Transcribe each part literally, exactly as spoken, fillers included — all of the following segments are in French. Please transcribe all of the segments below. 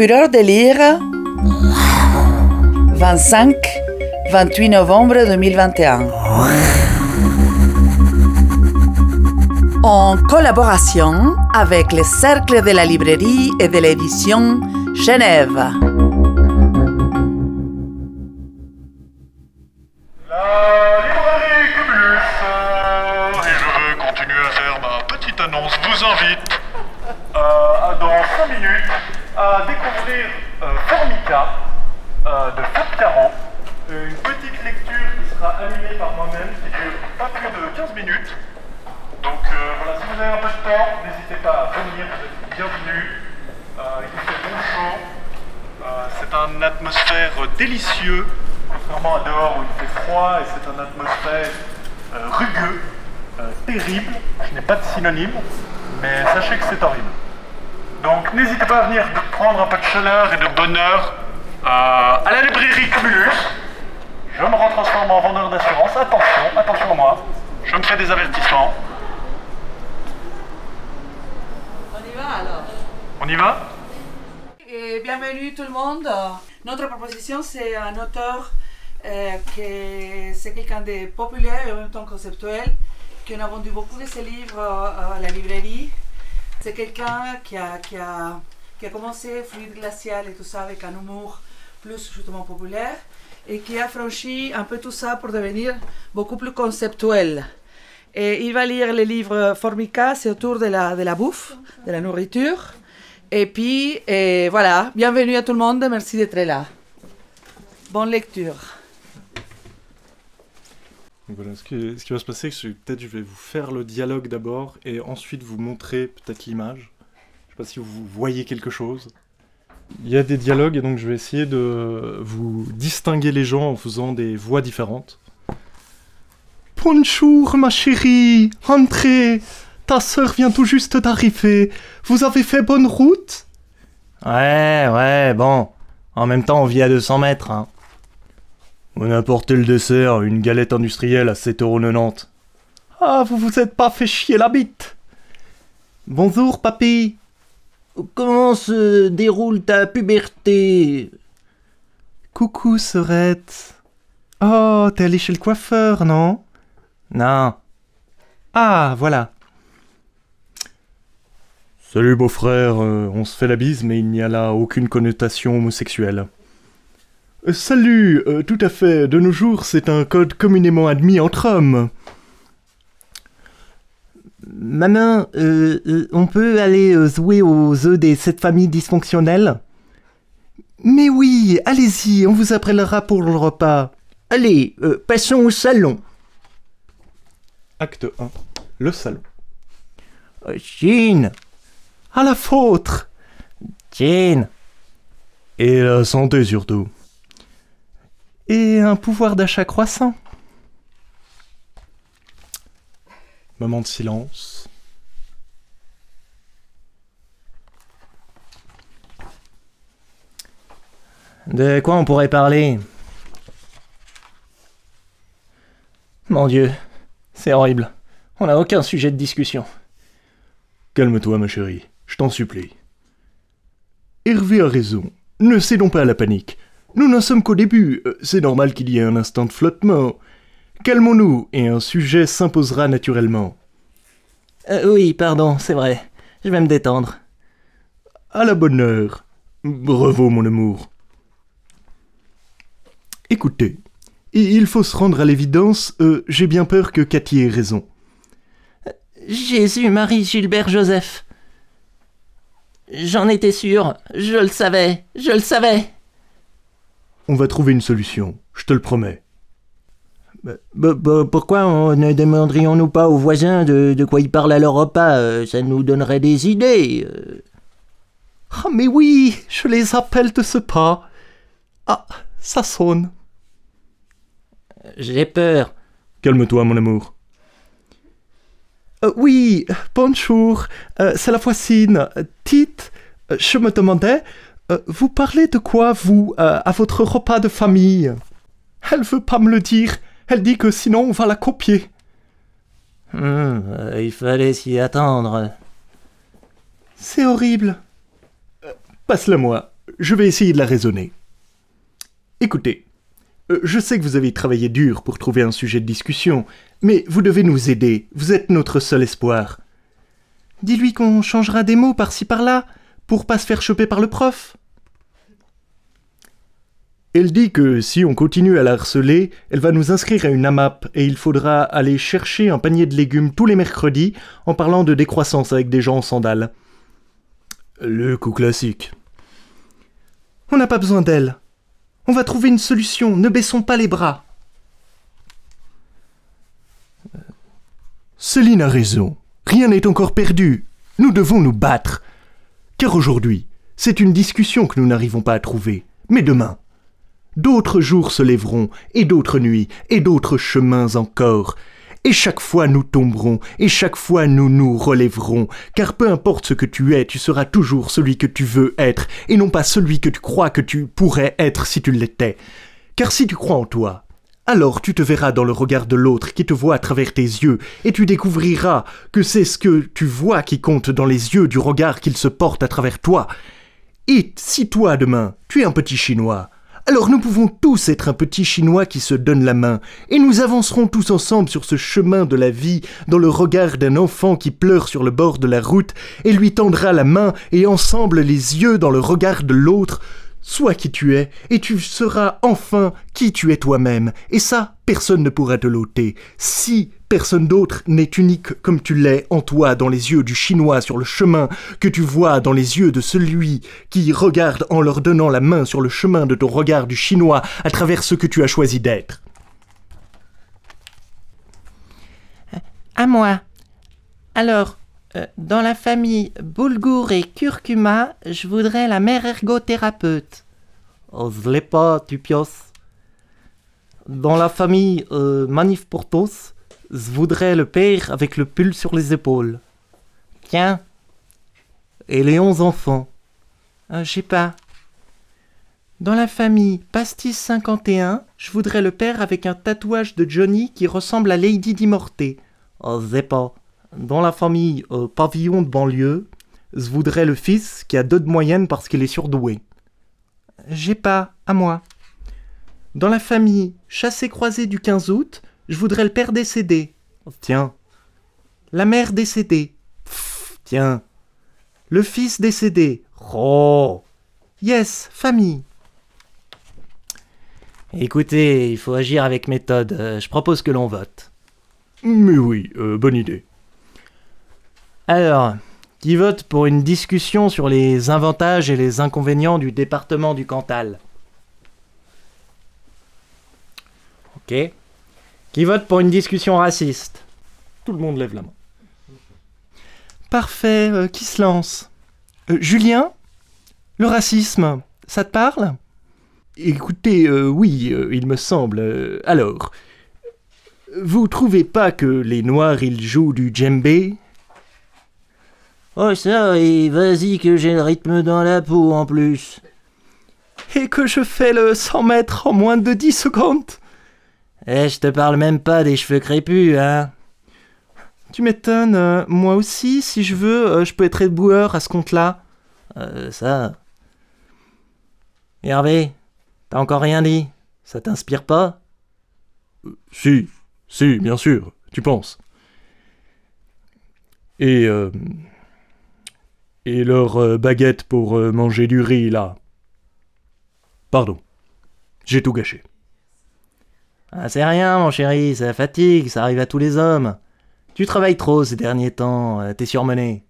Fureur de lire, vingt-cinq vingt-huit novembre deux mille vingt et un. En collaboration avec le Cercle de la Librairie et de l'Édition Genève. Je vous invite euh, dans cinq minutes à découvrir euh, Formica euh, de Fabcaro, une petite lecture qui sera animée par moi-même qui dure pas plus de quinze minutes. Donc euh, voilà, si vous avez un peu de temps, n'hésitez pas à venir, vous êtes bienvenus. Euh, il fait bon chaud, euh, c'est une atmosphère délicieuse, contrairement à dehors où il fait froid, et c'est une atmosphère euh, rugueuse, euh, terrible, je n'ai pas de synonyme. Mais sachez que c'est horrible. Donc n'hésitez pas à venir prendre un peu de chaleur et de bonheur euh, à la librairie Cumulus. Je me retransforme en vendeur d'assurance. Attention, attention à moi. Je me fais des avertissements. On y va alors. On y va. Et bienvenue tout le monde. Notre proposition, c'est un auteur euh, qui c'est quelqu'un de populaire et en même temps conceptuel. On a vendu beaucoup de ses livres à la librairie. C'est quelqu'un qui a, qui, a, qui a commencé Fluide Glacial et tout ça avec un humour plus justement populaire et qui a franchi un peu tout ça pour devenir beaucoup plus conceptuel. Et il va lire les livres Formica, c'est autour de la, de la bouffe, de la nourriture. Et puis et voilà, bienvenue à tout le monde, merci d'être là. Bonne lecture. Donc voilà, ce qui, ce qui va se passer, c'est que peut-être je vais vous faire le dialogue d'abord et ensuite vous montrer peut-être l'image. Je ne sais pas si vous voyez quelque chose. Il y a des dialogues et donc je vais essayer de vous distinguer les gens en faisant des voix différentes. Bonjour ma chérie, entrez, ta sœur vient tout juste d'arriver, vous avez fait bonne route? Ouais, ouais, bon, en même temps on vit à deux cents mètres, hein. On a apporté le dessert, une galette industrielle à sept euros quatre-vingt-dix. Ah, vous vous êtes pas fait chier la bite. Bonjour, papy. Comment se déroule ta puberté? Coucou, sœurette. Oh, t'es allée chez le coiffeur, non? Non. Ah, voilà. Salut, beau-frère. Euh, on se fait la bise, mais il n'y a là aucune connotation homosexuelle. « Salut, euh, tout à fait, de nos jours, c'est un code communément admis entre hommes. »« Maman, euh, euh, on peut aller euh, jouer aux œufs des sept familles dysfonctionnelles ?»« Mais oui, allez-y, on vous appellera pour le repas. »« Allez, euh, passons au salon. » Acte un, le salon. Euh, « Jean !»« À la fôtre !»« Jean !» !»« Et la santé surtout. » Et un pouvoir d'achat croissant. Moment de silence. De quoi on pourrait parler? Mon Dieu, c'est horrible. On n'a aucun sujet de discussion. Calme-toi, ma chérie, je t'en supplie. Hervé a raison. Ne cédons pas à la panique. Nous n'en sommes qu'au début, c'est normal qu'il y ait un instant de flottement. Calmons-nous, et un sujet s'imposera naturellement. Euh, oui, pardon, c'est vrai. Je vais me détendre. À la bonne heure. Bravo, mon amour. Écoutez, il faut se rendre à l'évidence, euh, j'ai bien peur que Cathy ait raison. Jésus, Marie, Gilbert, Joseph. J'en étais sûr, je le savais, je le savais. On va trouver une solution, je te le promets. Bah, bah, bah, pourquoi on, ne demanderions-nous pas aux voisins de, de quoi ils parlent à leur repas? euh, Ça nous donnerait des idées. Euh... Ah mais oui, je les appelle de ce pas. Ah, ça sonne. J'ai peur. Calme-toi, mon amour. Euh, oui, bonjour, euh, c'est la voisine. Tite, je me demandais... Vous parlez de quoi, vous, euh, à votre repas de famille? Elle veut pas me le dire. Elle dit que sinon on va la copier. Mmh, euh, il fallait s'y attendre. C'est horrible. Euh, passe-la-moi. je vais essayer de la raisonner. Écoutez, je sais que vous avez travaillé dur pour trouver un sujet de discussion, mais vous devez nous aider, vous êtes notre seul espoir. Dis-lui qu'on changera des mots par-ci par-là, pour pas se faire choper par le prof. Elle dit que si on continue à la harceler, elle va nous inscrire à une A M A P et il faudra aller chercher un panier de légumes tous les mercredis en parlant de décroissance avec des gens en sandales. Le coup classique. On n'a pas besoin d'elle. On va trouver une solution, ne baissons pas les bras. Céline a raison. Rien n'est encore perdu. Nous devons nous battre. Car aujourd'hui, c'est une discussion que nous n'arrivons pas à trouver. Mais demain, d'autres jours se lèveront, et d'autres nuits, et d'autres chemins encore. Et chaque fois nous tomberons, et chaque fois nous nous relèverons, car peu importe ce que tu es, tu seras toujours celui que tu veux être, et non pas celui que tu crois que tu pourrais être si tu l'étais. Car si tu crois en toi, alors tu te verras dans le regard de l'autre qui te voit à travers tes yeux, et tu découvriras que c'est ce que tu vois qui compte dans les yeux du regard qu'il se porte à travers toi. Et si toi, demain, tu es un petit Chinois, alors nous pouvons tous être un petit Chinois qui se donne la main, et nous avancerons tous ensemble sur ce chemin de la vie, dans le regard d'un enfant qui pleure sur le bord de la route, et lui tendra la main, et ensemble les yeux dans le regard de l'autre. Sois qui tu es, et tu seras enfin qui tu es toi-même, et ça, personne ne pourra te l'ôter, si personne d'autre n'est unique comme tu l'es en toi dans les yeux du Chinois sur le chemin que tu vois dans les yeux de celui qui regarde en leur donnant la main sur le chemin de ton regard du Chinois à travers ce que tu as choisi d'être. À moi. Alors, euh, dans la famille boulgour et curcuma, je voudrais la mère ergothérapeute. Ose l'est pas, tu pios. Dans la famille euh, manif pour tous, je voudrais le père avec le pull sur les épaules. Tiens. Et les onze enfants. Euh, je sais pas. Dans la famille Pastis cinquante et un, je voudrais le père avec un tatouage de Johnny qui ressemble à Lady d'Immorté. Oh, je sais pas. Dans la famille euh, Pavillon de banlieue, je voudrais le fils qui a deux de moyenne parce qu'il est surdoué. Je sais pas. À moi. Dans la famille Chassé-Croisé du quinze août, je voudrais le père décédé. Oh, tiens. La mère décédée. Pff, tiens. Le fils décédé. Oh. Yes, famille. Écoutez, il faut agir avec méthode. Euh, je propose que l'on vote. Mais oui, euh, bonne idée. Alors, qui vote pour une discussion sur les avantages et les inconvénients du département du Cantal? Ok. Qui vote pour une discussion raciste? Tout le monde lève la main. Parfait, euh, qui se lance? euh, Julien? Le racisme, ça te parle? Écoutez, euh, oui, euh, il me semble. Euh, alors, vous trouvez pas que les Noirs, ils jouent du djembé? Oh ça, et vas-y que j'ai le rythme dans la peau en plus. Et que je fais le cent mètres en moins de dix secondes. Eh, je te parle même pas des cheveux crépus, hein. Tu m'étonnes, euh, moi aussi, si je veux, euh, je peux être éboueur à ce compte-là. Euh, ça... Hervé, t'as encore rien dit? Ça t'inspire pas? euh, Si, si, bien sûr, tu penses. Et... Euh, et leur euh, baguette pour euh, manger du riz, là. Pardon, j'ai tout gâché. Ah, c'est rien, mon chéri, c'est la fatigue, ça arrive à tous les hommes. Tu travailles trop ces derniers temps, euh, t'es surmené.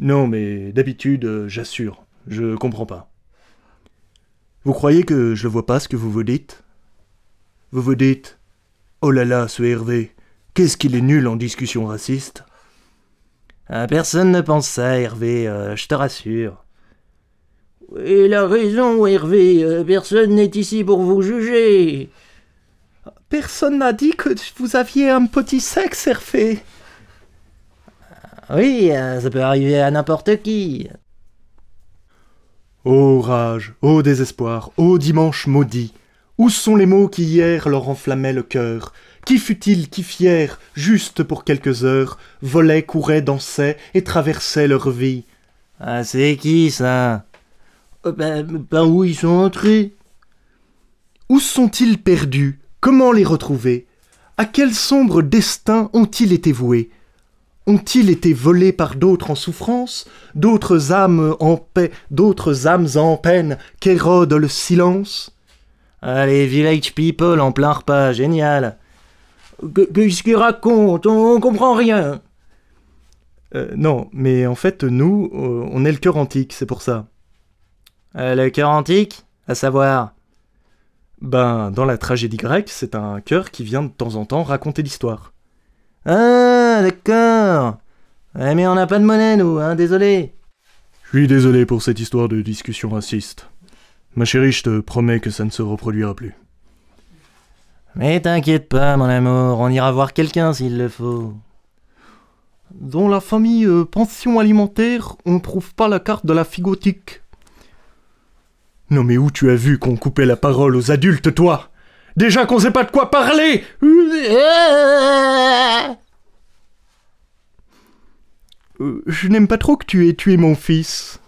Non, mais d'habitude, euh, j'assure, je comprends pas. Vous croyez que je le vois pas, ce que vous vous dites? Vous vous dites, oh là là, ce Hervé, qu'est-ce qu'il est nul en discussion raciste? Ah, personne ne pense ça, Hervé, euh, je te rassure. Il a raison, Hervé, personne n'est ici pour vous juger. Personne n'a dit que vous aviez un petit sexe, Hervé. Oui, ça peut arriver à n'importe qui. Ô rage, ô désespoir, ô dimanche maudit, où sont les mots qui hier leur enflammaient le cœur? Qui fut-il qui, fier, juste pour quelques heures, volait, courait, dansait et traversait leur vie? Ah, c'est qui, ça? euh, ben, ben où ils sont entrés? Où sont-ils perdus? Comment les retrouver? À quel sombre destin ont-ils été voués? Ont-ils été volés par d'autres en souffrance, d'autres âmes en paix, d'autres âmes en peine qu'érode le silence? Allez, Village People en plein repas, génial. Qu'est-ce qu'ils racontent? On comprend rien. Euh, non, mais en fait, nous, euh, on est le cœur antique, c'est pour ça. Euh, le cœur antique? À savoir? Ben, dans la tragédie grecque, c'est un cœur qui vient de temps en temps raconter l'histoire. Ah, d'accord. Eh, mais on n'a pas de monnaie, nous, hein, désolé. Je suis désolé pour cette histoire de discussion raciste. Ma chérie, je te promets que ça ne se reproduira plus. Mais t'inquiète pas, mon amour, on ira voir quelqu'un s'il le faut. Dans la famille euh, pension alimentaire, on ne trouve pas la carte de la figotique. Non mais où tu as vu qu'on coupait la parole aux adultes, toi? Déjà qu'on sait pas de quoi parler. euh, Je n'aime pas trop que tu aies tué mon fils.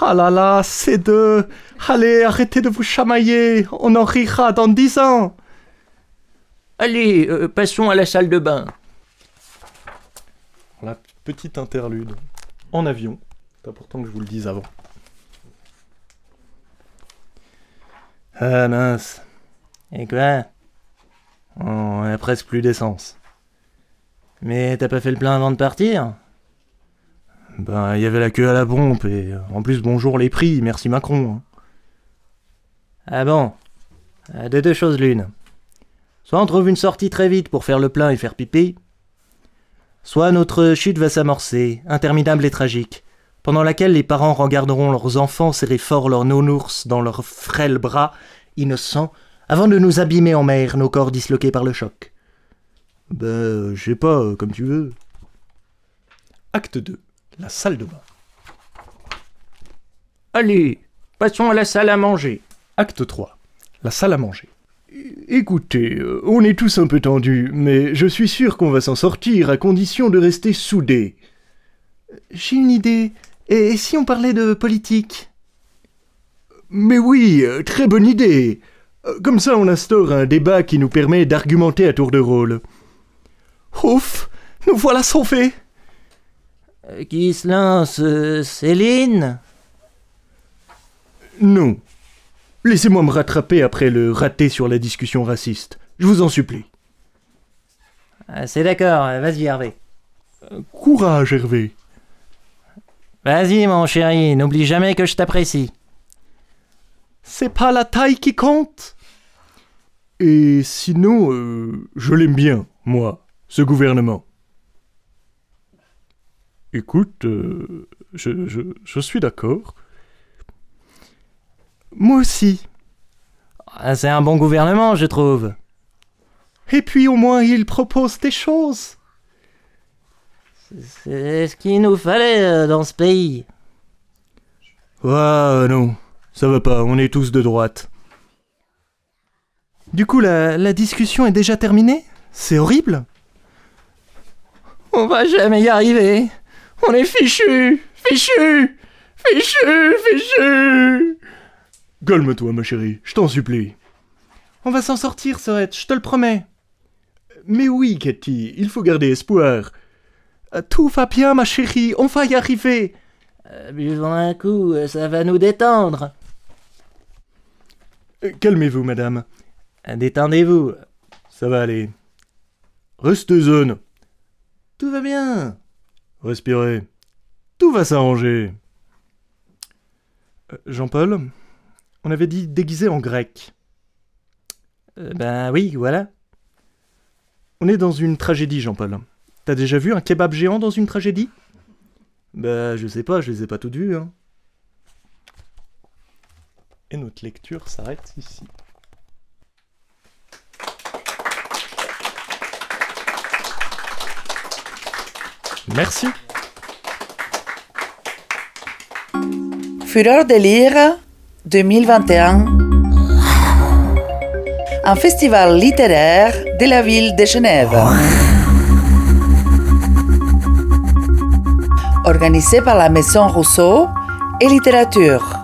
Ah là là, c'est deux. Allez, arrêtez de vous chamailler. On en rira dans dix ans. Allez, euh, passons à la salle de bain. La petite interlude en avion. C'est important que je vous le dise avant. Ah mince. Et quoi? Oh, on a presque plus d'essence. Mais t'as pas fait le plein avant de partir? Ben, il y avait la queue à la pompe, et en plus, bonjour les prix, merci Macron. Ah bon? De deux choses l'une. Soit on trouve une sortie très vite pour faire le plein et faire pipi, soit notre chute va s'amorcer, interminable et tragique, pendant laquelle les parents regarderont leurs enfants serrer fort leurs nounours dans leurs frêles bras, innocents, avant de nous abîmer en mer, nos corps disloqués par le choc. Ben, je sais pas, comme tu veux. Acte deux. La salle de bain. Allez, passons à la salle à manger. Acte trois. La salle à manger. Écoutez, on est tous un peu tendus, mais je suis sûr qu'on va s'en sortir à condition de rester soudés. J'ai une idée. Et si on parlait de politique? Mais oui, très bonne idée. Comme ça, on instaure un débat qui nous permet d'argumenter à tour de rôle. Ouf, nous voilà sauvés. Qui se lance, euh, Céline? Non. Laissez-moi me rattraper après le raté sur la discussion raciste. Je vous en supplie. Ah, c'est d'accord, vas-y Hervé. Euh, courage Hervé. Vas-y mon chéri, n'oublie jamais que je t'apprécie. C'est pas la taille qui compte. Et sinon, euh, je l'aime bien, moi, ce gouvernement. Écoute, euh, je, je, je suis d'accord. Moi aussi. C'est un bon gouvernement, je trouve. Et puis au moins, il propose des choses. C'est ce qu'il nous fallait euh, dans ce pays. Ah non, ça va pas, on est tous de droite. Du coup, la, la discussion est déjà terminée? C'est horrible. On va jamais y arriver. On est fichus, fichus, fichus, fichus. Calme-toi, ma chérie, je t'en supplie. On va s'en sortir, Sorette, je te le promets. Mais oui, Cathy, il faut garder espoir. Tout va bien, ma chérie, on va y arriver. Euh, buvons un coup, ça va nous détendre. Calmez-vous, madame. Détendez-vous. Ça va aller. Restez zen. Tout va bien. Respirez. Tout va s'arranger. Euh, Jean-Paul, on avait dit déguisé en grec. Euh, ben oui, voilà. On est dans une tragédie, Jean-Paul. T'as déjà vu un kebab géant dans une tragédie? Ben, je sais pas, je les ai pas toutes vues, hein. Et notre lecture s'arrête ici. Merci. Fureur de lire deux mille vingt et un. Un festival littéraire de la ville de Genève. Organisé par la Maison Rousseau et littérature.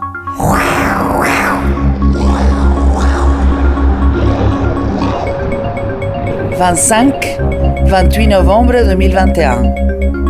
vingt-cinq vingt-huit novembre deux mille vingt et un.